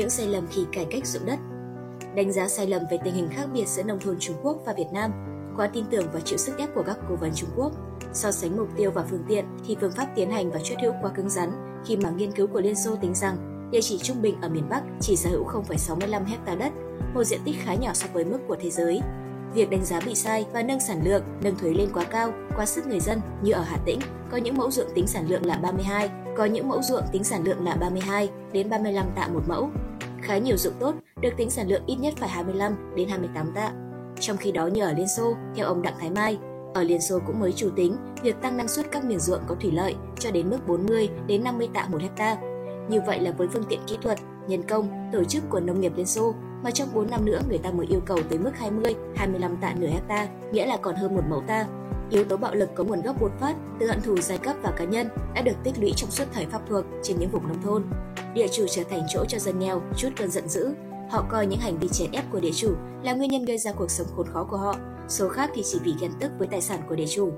những sai lầm khi cải cách ruộng đất. Đánh giá sai lầm về tình hình khác biệt giữa nông thôn Trung Quốc và Việt Nam, quá tin tưởng và chịu sức ép của các cố vấn Trung Quốc, so sánh mục tiêu và phương tiện thì phương pháp tiến hành và chất hữu quá cứng rắn khi mà nghiên cứu của Liên Xô tính rằng địa chỉ trung bình ở miền Bắc chỉ sở hữu 0,65 hectare đất, một diện tích khá nhỏ so với mức của thế giới. Việc đánh giá bị sai và nâng sản lượng, nâng thuế lên quá cao, quá sức người dân như ở Hà Tĩnh, có những mẫu ruộng tính sản lượng là 32, có những mẫu ruộng tính sản lượng là 32 đến 35 tạ một mẫu. Khá nhiều ruộng tốt được tính sản lượng ít nhất phải 25 đến 28 tạ. Trong khi đó như ở Liên Xô, theo ông Đặng Thái Mai, ở Liên Xô cũng mới chủ tính việc tăng năng suất các miền ruộng có thủy lợi cho đến mức 40 đến 50 tạ một hecta. Như vậy là với phương tiện kỹ thuật, nhân công, tổ chức của nông nghiệp Liên Xô mà trong 4 năm nữa người ta mới yêu cầu tới mức 20, 25 tạ nửa hecta, nghĩa là còn hơn một mẫu ta. Yếu tố bạo lực có nguồn gốc bột phát từ hận thù giai cấp và cá nhân đã được tích lũy trong suốt thời Pháp thuộc trên những vùng nông thôn. Địa chủ trở thành chỗ cho dân nghèo chút cơn giận dữ. Họ coi những hành vi chèn ép của địa chủ là nguyên nhân gây ra cuộc sống khốn khó của họ, số khác thì chỉ vì ghen tức với tài sản của địa chủ.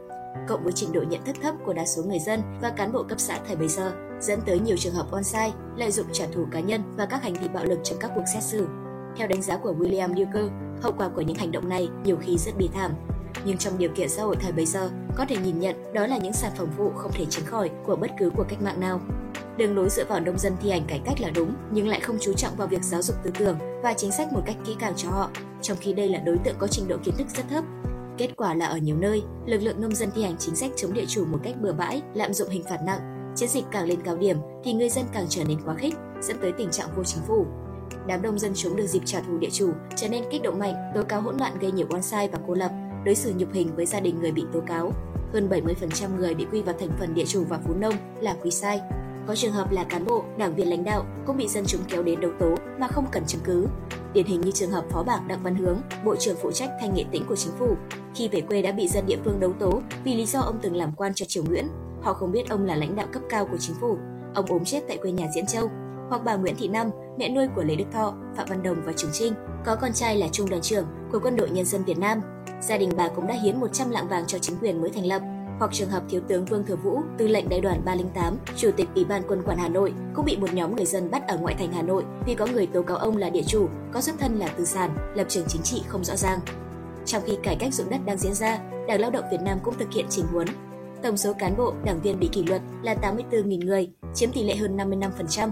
Cộng với trình độ nhận thức thấp của đa số người dân và cán bộ cấp xã thời bấy giờ, dẫn tới nhiều trường hợp oan sai, lợi dụng trả thù cá nhân và các hành vi bạo lực trong các cuộc xét xử. Theo đánh giá của William Yoker, hậu quả của những hành động này nhiều khi rất bi thảm. Nhưng trong điều kiện xã hội thời bấy giờ, có thể nhìn nhận đó là những sản phẩm phụ không thể tránh khỏi của bất cứ cuộc cách mạng nào. Đường lối dựa vào nông dân thi hành cải cách là đúng, nhưng lại không chú trọng vào việc giáo dục tư tưởng và chính sách một cách kỹ càng cho họ, trong khi đây là đối tượng có trình độ kiến thức rất thấp. Kết quả là ở nhiều nơi, lực lượng nông dân thi hành chính sách chống địa chủ một cách bừa bãi, lạm dụng hình phạt nặng. Chiến dịch càng lên cao điểm thì người dân càng trở nên quá khích, dẫn tới tình trạng vô chính phủ. Đám đông dân chúng được dịp trả thù địa chủ trở nên kích động mạnh, tố cáo hỗn loạn gây nhiều oan sai và cô lập, đối xử nhục hình với gia đình người bị tố cáo. Hơn 70% người bị quy vào thành phần địa chủ và phú nông là quy sai. Có trường hợp là cán bộ, đảng viên lãnh đạo cũng bị dân chúng kéo đến đấu tố mà không cần chứng cứ. Điển hình như trường hợp Phó Bảng Đặng Văn Hướng, Bộ trưởng phụ trách Thanh Nghệ Tĩnh của chính phủ, khi về quê đã bị dân địa phương đấu tố vì lý do ông từng làm quan cho triều Nguyễn. Họ không biết ông là lãnh đạo cấp cao của chính phủ. Ông ốm chết tại quê nhà Diễn Châu. Hoặc bà Nguyễn Thị Năm, mẹ nuôi của Lê Đức Thọ, Phạm Văn Đồng và Trường Chinh, có con trai là trung đoàn trưởng của Quân đội Nhân dân Việt Nam. Gia đình bà cũng đã hiến 100 lạng vàng cho chính quyền mới thành lập. Hoặc trường hợp thiếu tướng Vương Thừa Vũ, tư lệnh đại đoàn 308, chủ tịch Ủy ban Quân quản Hà Nội, cũng bị một nhóm người dân bắt ở ngoại thành Hà Nội vì có người tố cáo ông là địa chủ, có xuất thân là tư sản, lập trường chính trị không rõ ràng. Trong khi cải cách ruộng đất đang diễn ra, Đảng Lao động Việt Nam cũng thực hiện chỉnh huấn. Tổng số cán bộ, đảng viên bị kỷ luật là 84.000 người, chiếm tỷ lệ hơn 55%.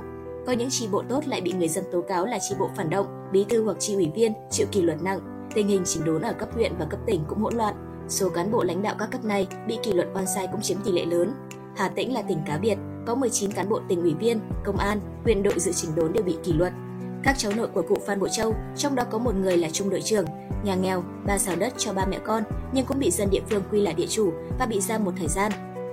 Có những chi bộ tốt lại bị người dân tố cáo là chi bộ phản động, bí thư hoặc chi ủy viên chịu kỷ luật nặng. Tình hình chỉnh đốn ở cấp huyện và cấp tỉnh cũng hỗn loạn. Số cán bộ lãnh đạo các cấp này bị kỷ luật oan sai cũng chiếm tỷ lệ lớn. Hà Tĩnh là tỉnh cá biệt, có 19 cán bộ tỉnh ủy viên, công an, huyện đội dự chỉnh đốn đều bị kỷ luật. Các cháu nội của cụ Phan Bội Châu, trong đó có một người là trung đội trưởng, nhà nghèo, ba xào đất cho ba mẹ con nhưng cũng bị dân địa phương quy là địa chủ và bị giam một thời gian.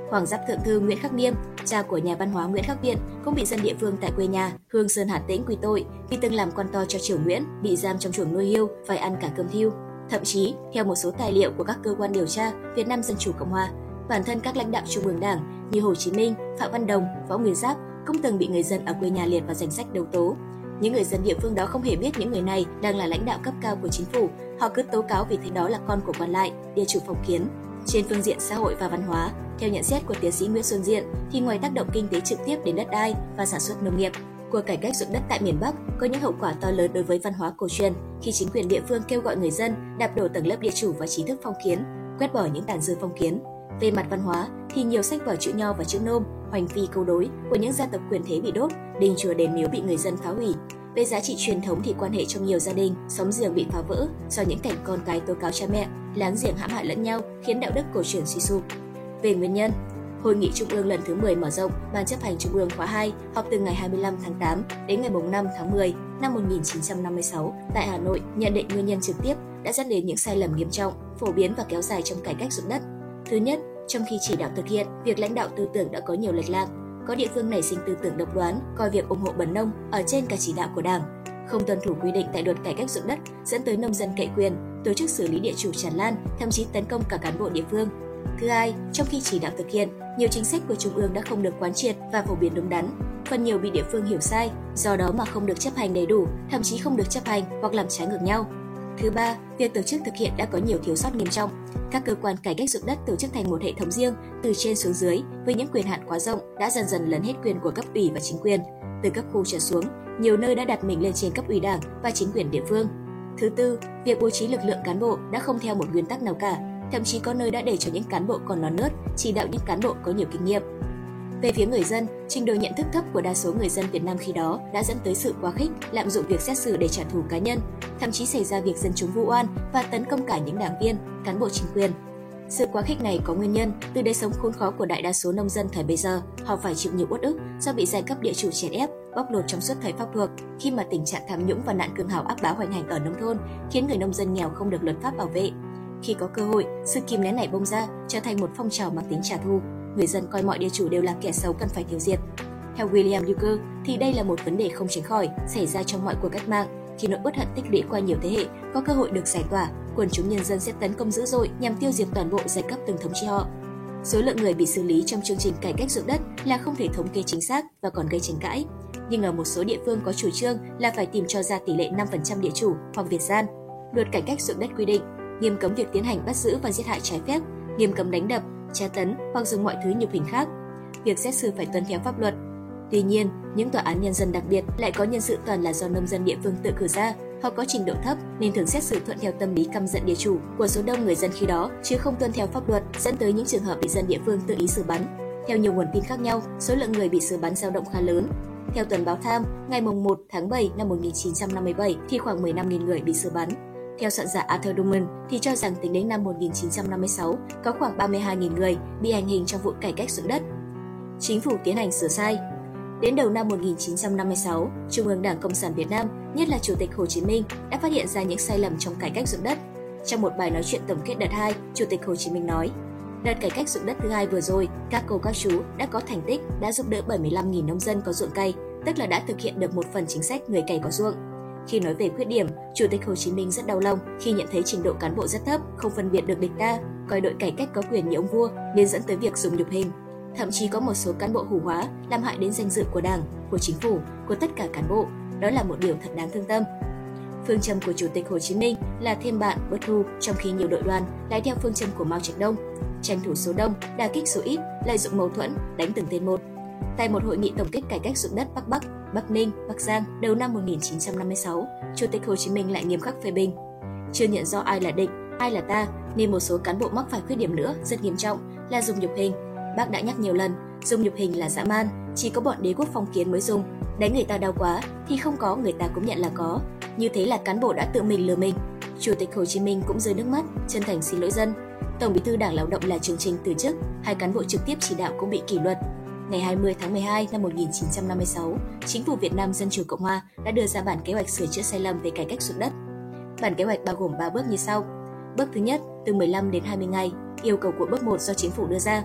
Hoàng Giáp Thượng thư Nguyễn Khắc Niêm, cha của nhà văn hóa Nguyễn Khắc Viện, cũng bị dân địa phương tại quê nhà Hương Sơn Hà Tĩnh quy tội vì từng làm quan to cho triều Nguyễn, bị giam trong chuồng nuôi hươu, phải ăn cả cơm thiêu. Thậm chí, theo một số tài liệu của các cơ quan điều tra Việt Nam Dân Chủ Cộng Hòa, bản thân các lãnh đạo Trung ương Đảng như Hồ Chí Minh, Phạm Văn Đồng, Võ Nguyên Giáp cũng từng bị người dân ở quê nhà liệt vào danh sách đấu tố. Những người dân địa phương đó không hề biết những người này đang là lãnh đạo cấp cao của chính phủ, họ cứ tố cáo vì thế đó là con của quan lại, địa chủ phong kiến. Trên phương diện xã hội và văn hóa, theo nhận xét của tiến sĩ Nguyễn Xuân Diện thì ngoài tác động kinh tế trực tiếp đến đất đai và sản xuất nông nghiệp, cuộc cải cách ruộng đất tại miền Bắc có những hậu quả to lớn đối với văn hóa cổ truyền khi chính quyền địa phương kêu gọi người dân đạp đổ tầng lớp địa chủ và trí thức phong kiến, quét bỏ những tàn dư phong kiến. Về mặt văn hóa thì nhiều sách vở chữ Nho và chữ Nôm, hoành phi câu đối của những gia tộc quyền thế bị đốt, đình chùa đền miếu bị người dân phá hủy. Về giá trị truyền thống thì quan hệ trong nhiều gia đình, xóm giềng bị phá vỡ do những cảnh con cái tố cáo cha mẹ, láng giềng hãm hại lẫn nhau khiến đạo đức cổ truyền suy sụp. Về nguyên nhân, Hội nghị Trung ương lần thứ 10 mở rộng, Ban chấp hành Trung ương khóa 2 họp từ ngày 25 tháng 8 đến ngày 5 tháng 10 năm 1956 tại Hà Nội nhận định nguyên nhân trực tiếp đã dẫn đến những sai lầm nghiêm trọng, phổ biến và kéo dài trong cải cách ruộng đất. Thứ nhất, trong khi chỉ đạo thực hiện, việc lãnh đạo tư tưởng đã có nhiều lệch lạc. Có địa phương nảy sinh tư tưởng độc đoán, coi việc ủng hộ bần nông ở trên cả chỉ đạo của Đảng. Không tuân thủ quy định tại luật cải cách ruộng đất dẫn tới nông dân cậy quyền, tổ chức xử lý địa chủ tràn lan, thậm chí tấn công cả cán bộ địa phương. Thứ hai, trong khi chỉ đạo thực hiện, nhiều chính sách của Trung ương đã không được quán triệt và phổ biến đúng đắn, phần nhiều bị địa phương hiểu sai, do đó mà không được chấp hành đầy đủ, thậm chí không được chấp hành hoặc làm trái ngược nhau. Thứ ba, việc tổ chức thực hiện đã có nhiều thiếu sót nghiêm trọng. Các cơ quan cải cách ruộng đất tổ chức thành một hệ thống riêng, từ trên xuống dưới, với những quyền hạn quá rộng đã dần dần lấn hết quyền của cấp ủy và chính quyền. Từ cấp khu trở xuống, nhiều nơi đã đặt mình lên trên cấp ủy đảng và chính quyền địa phương. Thứ tư, việc bố trí lực lượng cán bộ đã không theo một nguyên tắc nào cả, thậm chí có nơi đã để cho những cán bộ còn non nớt chỉ đạo những cán bộ có nhiều kinh nghiệm. Về phía người dân, trình độ nhận thức thấp của đa số người dân Việt Nam khi đó đã dẫn tới sự quá khích, lạm dụng việc xét xử để trả thù cá nhân, thậm chí xảy ra việc dân chúng vu oan và tấn công cả những đảng viên, cán bộ chính quyền. Sự quá khích này có nguyên nhân từ đời sống khốn khó của đại đa số nông dân thời bấy giờ, họ phải chịu nhiều uất ức do bị giai cấp địa chủ chèn ép, bóc lột trong suốt thời Pháp thuộc, khi mà tình trạng tham nhũng và nạn cường hào áp bá hoành hành ở nông thôn khiến người nông dân nghèo không được luật pháp bảo vệ. Khi có cơ hội, sự kìm nén này bung ra trở thành một phong trào mang tính trả thù. Người dân coi mọi địa chủ đều là kẻ xấu cần phải tiêu diệt. Theo William Yoker thì đây là một vấn đề không tránh khỏi xảy ra trong mọi cuộc cách mạng, khi nỗi uất hận tích lũy qua nhiều thế hệ có cơ hội được giải tỏa, quần chúng nhân dân sẽ tấn công dữ dội nhằm tiêu diệt toàn bộ giai cấp từng thống trị họ. Số lượng người bị xử lý trong chương trình cải cách ruộng đất là không thể thống kê chính xác và còn gây tranh cãi. Nhưng ở một số địa phương có chủ trương là phải tìm cho ra tỷ lệ 5% địa chủ hoặc Việt gian. Luật cải cách ruộng đất quy định nghiêm cấm việc tiến hành bắt giữ và giết hại trái phép, nghiêm cấm đánh đập, tra tấn hoặc dùng mọi thứ nhục hình khác. Việc xét xử phải tuân theo pháp luật. Tuy nhiên, những tòa án nhân dân đặc biệt lại có nhân sự toàn là do nông dân địa phương tự cử ra. Họ có trình độ thấp nên thường xét xử thuận theo tâm lý căm giận địa chủ của số đông người dân khi đó, chứ không tuân theo pháp luật, dẫn tới những trường hợp bị dân địa phương tự ý xử bắn. Theo nhiều nguồn tin khác nhau, số lượng người bị xử bắn dao động khá lớn. Theo tuần báo Tham, ngày 1 tháng 7 năm 1957 thì khoảng 15.000 người bị xử bắn. Theo soạn giả Arthur Dungman thì cho rằng tính đến năm 1956 có khoảng 32.000 người bị hành hình trong vụ cải cách ruộng đất. Chính phủ tiến hành sửa sai. Đến đầu năm 1956, Trung ương Đảng Cộng sản Việt Nam, nhất là Chủ tịch Hồ Chí Minh, đã phát hiện ra những sai lầm trong cải cách ruộng đất. Trong một bài nói chuyện tổng kết đợt 2, Chủ tịch Hồ Chí Minh nói: "Đợt cải cách ruộng đất thứ 2 vừa rồi, các cô các chú đã có thành tích, đã giúp đỡ 75.000 nông dân có ruộng cày, tức là đã thực hiện được một phần chính sách người cày có ruộng." Khi nói về khuyết điểm, Chủ tịch Hồ Chí Minh rất đau lòng khi nhận thấy trình độ cán bộ rất thấp, không phân biệt được địch ta, coi đội cải cách có quyền như ông vua nên dẫn tới việc dùng nhục hình. Thậm chí có một số cán bộ hủ hóa, làm hại đến danh dự của Đảng, của Chính phủ, của tất cả cán bộ. Đó là một điều thật đáng thương tâm. Phương châm của Chủ tịch Hồ Chí Minh là thêm bạn, bớt thù, trong khi nhiều đội đoàn lại theo phương châm của Mao Trạch Đông, tranh thủ số đông, đả kích số ít, lợi dụng mâu thuẫn, đánh từng tên một. Tại một hội nghị tổng kết cải cách ruộng đất Bắc, Bắc Ninh, Bắc Giang đầu năm 1956, Chủ tịch Hồ Chí Minh lại nghiêm khắc phê bình: "Chưa nhận rõ ai là địch, ai là ta, nên một số cán bộ mắc phải khuyết điểm nữa rất nghiêm trọng là dùng nhục hình. Bác đã nhắc nhiều lần, dùng nhục hình là dã man, chỉ có bọn đế quốc phong kiến mới dùng. Đánh người ta đau quá thì không có người ta cũng nhận là có. Như thế là cán bộ đã tự mình lừa mình." Chủ tịch Hồ Chí Minh cũng rơi nước mắt, chân thành xin lỗi dân. Tổng Bí thư Đảng Lao động là Trường Chinh từ chức, hai cán bộ trực tiếp chỉ đạo cũng bị kỷ luật. Ngày 20 tháng 12 năm 1956, Chính phủ Việt Nam Dân chủ Cộng hòa đã đưa ra bản kế hoạch sửa chữa sai lầm về cải cách ruộng đất. Bản kế hoạch bao gồm 3 bước như sau. Bước thứ nhất, từ 15 đến 20 ngày, yêu cầu của bước 1 do Chính phủ đưa ra.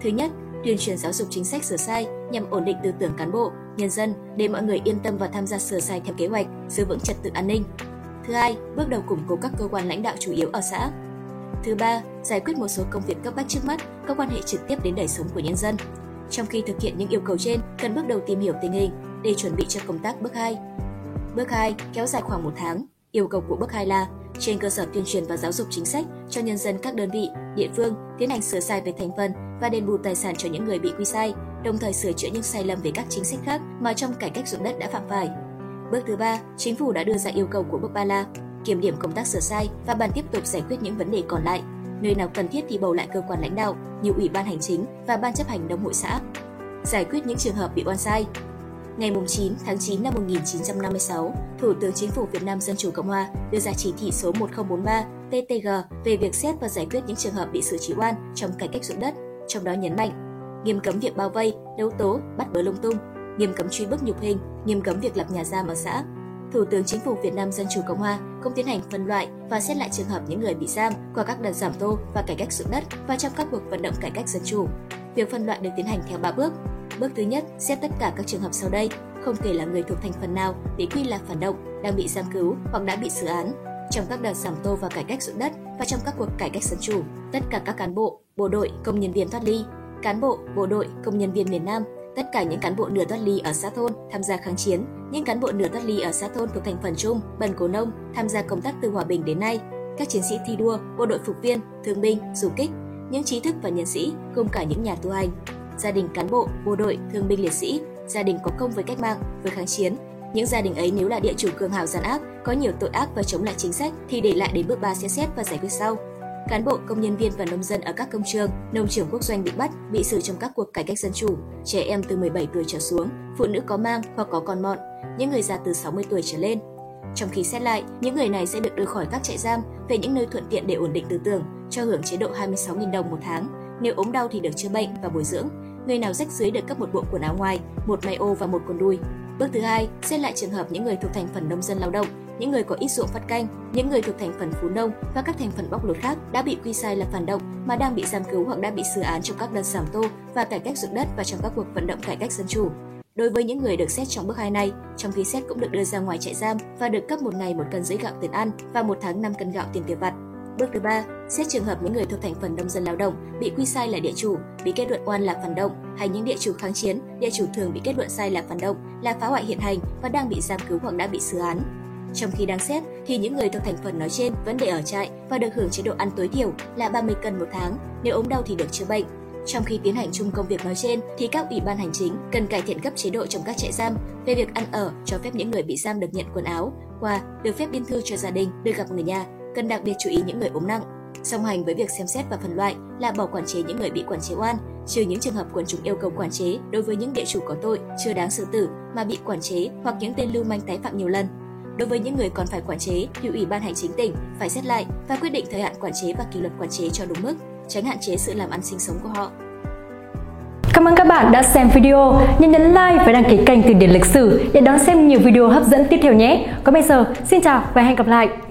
Thứ nhất, tuyên truyền giáo dục chính sách sửa sai nhằm ổn định tư tưởng cán bộ, nhân dân để mọi người yên tâm và tham gia sửa sai theo kế hoạch, giữ vững trật tự an ninh. Thứ hai, bước đầu củng cố các cơ quan lãnh đạo chủ yếu ở xã. Thứ ba, giải quyết một số công việc cấp bách trước mắt, có quan hệ trực tiếp đến đời sống của nhân dân. Trong khi thực hiện những yêu cầu trên, cần bước đầu tìm hiểu tình hình để chuẩn bị cho công tác bước 2. Bước 2 kéo dài khoảng 1 tháng. Yêu cầu của bước 2 là trên cơ sở tuyên truyền và giáo dục chính sách cho nhân dân các đơn vị, địa phương tiến hành sửa sai về thành phần và đền bù tài sản cho những người bị quy sai, đồng thời sửa chữa những sai lầm về các chính sách khác mà trong cải cách ruộng đất đã phạm phải. Bước thứ 3, Chính phủ đã đưa ra yêu cầu của bước 3 là kiểm điểm công tác sửa sai và bàn tiếp tục giải quyết những vấn đề còn lại. Nơi nào cần thiết thì bầu lại cơ quan lãnh đạo như Ủy ban Hành chính và Ban chấp hành Đông hội xã. Giải quyết những trường hợp bị oan sai. Ngày 9 tháng 9 năm 1956, Thủ tướng Chính phủ Việt Nam Dân chủ Cộng hòa đưa ra chỉ thị số 1043 TTG về việc xét và giải quyết những trường hợp bị xử trí oan trong cải cách ruộng đất, trong đó nhấn mạnh nghiêm cấm việc bao vây, đấu tố, bắt bớ lung tung, nghiêm cấm truy bức nhục hình, nghiêm cấm việc lập nhà giam ở xã. Thủ tướng Chính phủ Việt Nam Dân chủ Cộng hòa cũng tiến hành phân loại và xét lại trường hợp những người bị giam qua các đợt giảm tô và cải cách ruộng đất và trong các cuộc vận động cải cách dân chủ. Việc phân loại được tiến hành theo 3 bước. Bước thứ nhất, xét tất cả các trường hợp sau đây, không kể là người thuộc thành phần nào bị quy là phản động, đang bị giam cứu hoặc đã bị xử án trong các đợt giảm tô và cải cách ruộng đất và trong các cuộc cải cách dân chủ, tất cả các cán bộ, bộ đội, công nhân viên thoát ly, cán bộ, bộ đội, công nhân viên miền Nam, tất cả những cán bộ nửa thoát ly ở xã thôn tham gia kháng chiến, những cán bộ nửa thoát ly ở xã thôn thuộc thành phần Trung, Bần Cố Nông tham gia công tác từ hòa bình đến nay, các chiến sĩ thi đua, bộ đội phục viên, thương binh, du kích, những trí thức và nhân sĩ, gồm cả những nhà tu hành, gia đình cán bộ, bộ đội, thương binh liệt sĩ, gia đình có công với cách mạng, với kháng chiến, Những gia đình ấy nếu là địa chủ cường hào gian ác, có nhiều tội ác và chống lại chính sách thì để lại đến bước 3 sẽ xét và giải quyết sau. Cán bộ, công nhân viên và nông dân ở các công trường, nông trường quốc doanh bị bắt, bị xử trong các cuộc cải cách dân chủ, trẻ em từ 17 tuổi trở xuống, phụ nữ có mang hoặc có con mọn, những người già từ 60 tuổi trở lên. Trong khi xét lại, những người này sẽ được đưa khỏi các trại giam về những nơi thuận tiện để ổn định tư tưởng, cho hưởng chế độ 26.000 đồng một tháng, nếu ốm đau thì được chữa bệnh và bồi dưỡng. Người nào rách rưới được cấp một bộ quần áo ngoài, một may ô và một quần đùi. Bước thứ hai, xét lại trường hợp những người thuộc thành phần nông dân lao động, những người có ít ruộng phát canh, những người thuộc thành phần phú nông và các thành phần bóc lột khác đã bị quy sai là phản động mà đang bị giam cứu hoặc đã bị xử án trong các đợt giảm tô và cải cách ruộng đất và trong các cuộc vận động cải cách dân chủ. Đối với những người được xét trong bước hai này, trong khi xét cũng được đưa ra ngoài trại giam và được cấp một ngày 1 cân rưỡi gạo tiền ăn và 1 tháng 5 cân gạo tiền tiêu vặt. Bước thứ ba, xét trường hợp những người thuộc thành phần nông dân lao động bị quy sai là địa chủ, bị kết luận oan là phản động, hay những địa chủ kháng chiến, địa chủ thường bị kết luận sai là phản động, là phá hoại hiện hành và đang bị giam cứu hoặc đã bị xử án. Trong khi đang xét thì những người thuộc thành phần nói trên vẫn để ở trại và được hưởng chế độ ăn tối thiểu là 30 cân một tháng, nếu ốm đau thì được chữa bệnh. Trong khi tiến hành chung công việc nói trên thì các ủy ban hành chính cần cải thiện cấp chế độ trong các trại giam về việc ăn ở, cho phép những người bị giam được nhận quần áo, quà, được phép biên thư cho gia đình, được gặp người nhà. Cần đặc biệt chú ý những người ốm nặng. Song hành với việc xem xét và phân loại là bỏ quản chế những người bị quản chế oan, trừ những trường hợp quần chúng yêu cầu quản chế đối với những địa chủ có tội chưa đáng xử tử mà bị quản chế hoặc những tên lưu manh tái phạm nhiều lần. Đối với những người còn phải quản chế thì Ủy ban Hành chính tỉnh phải xét lại và quyết định thời hạn quản chế và kỷ luật quản chế cho đúng mức, tránh hạn chế sự làm ăn sinh sống của họ. Cảm ơn các bạn đã xem video, nhấn like và đăng ký kênh Từ điển lịch sử để đón xem nhiều video hấp dẫn tiếp theo nhé. Còn bây giờ, xin chào và hẹn gặp lại.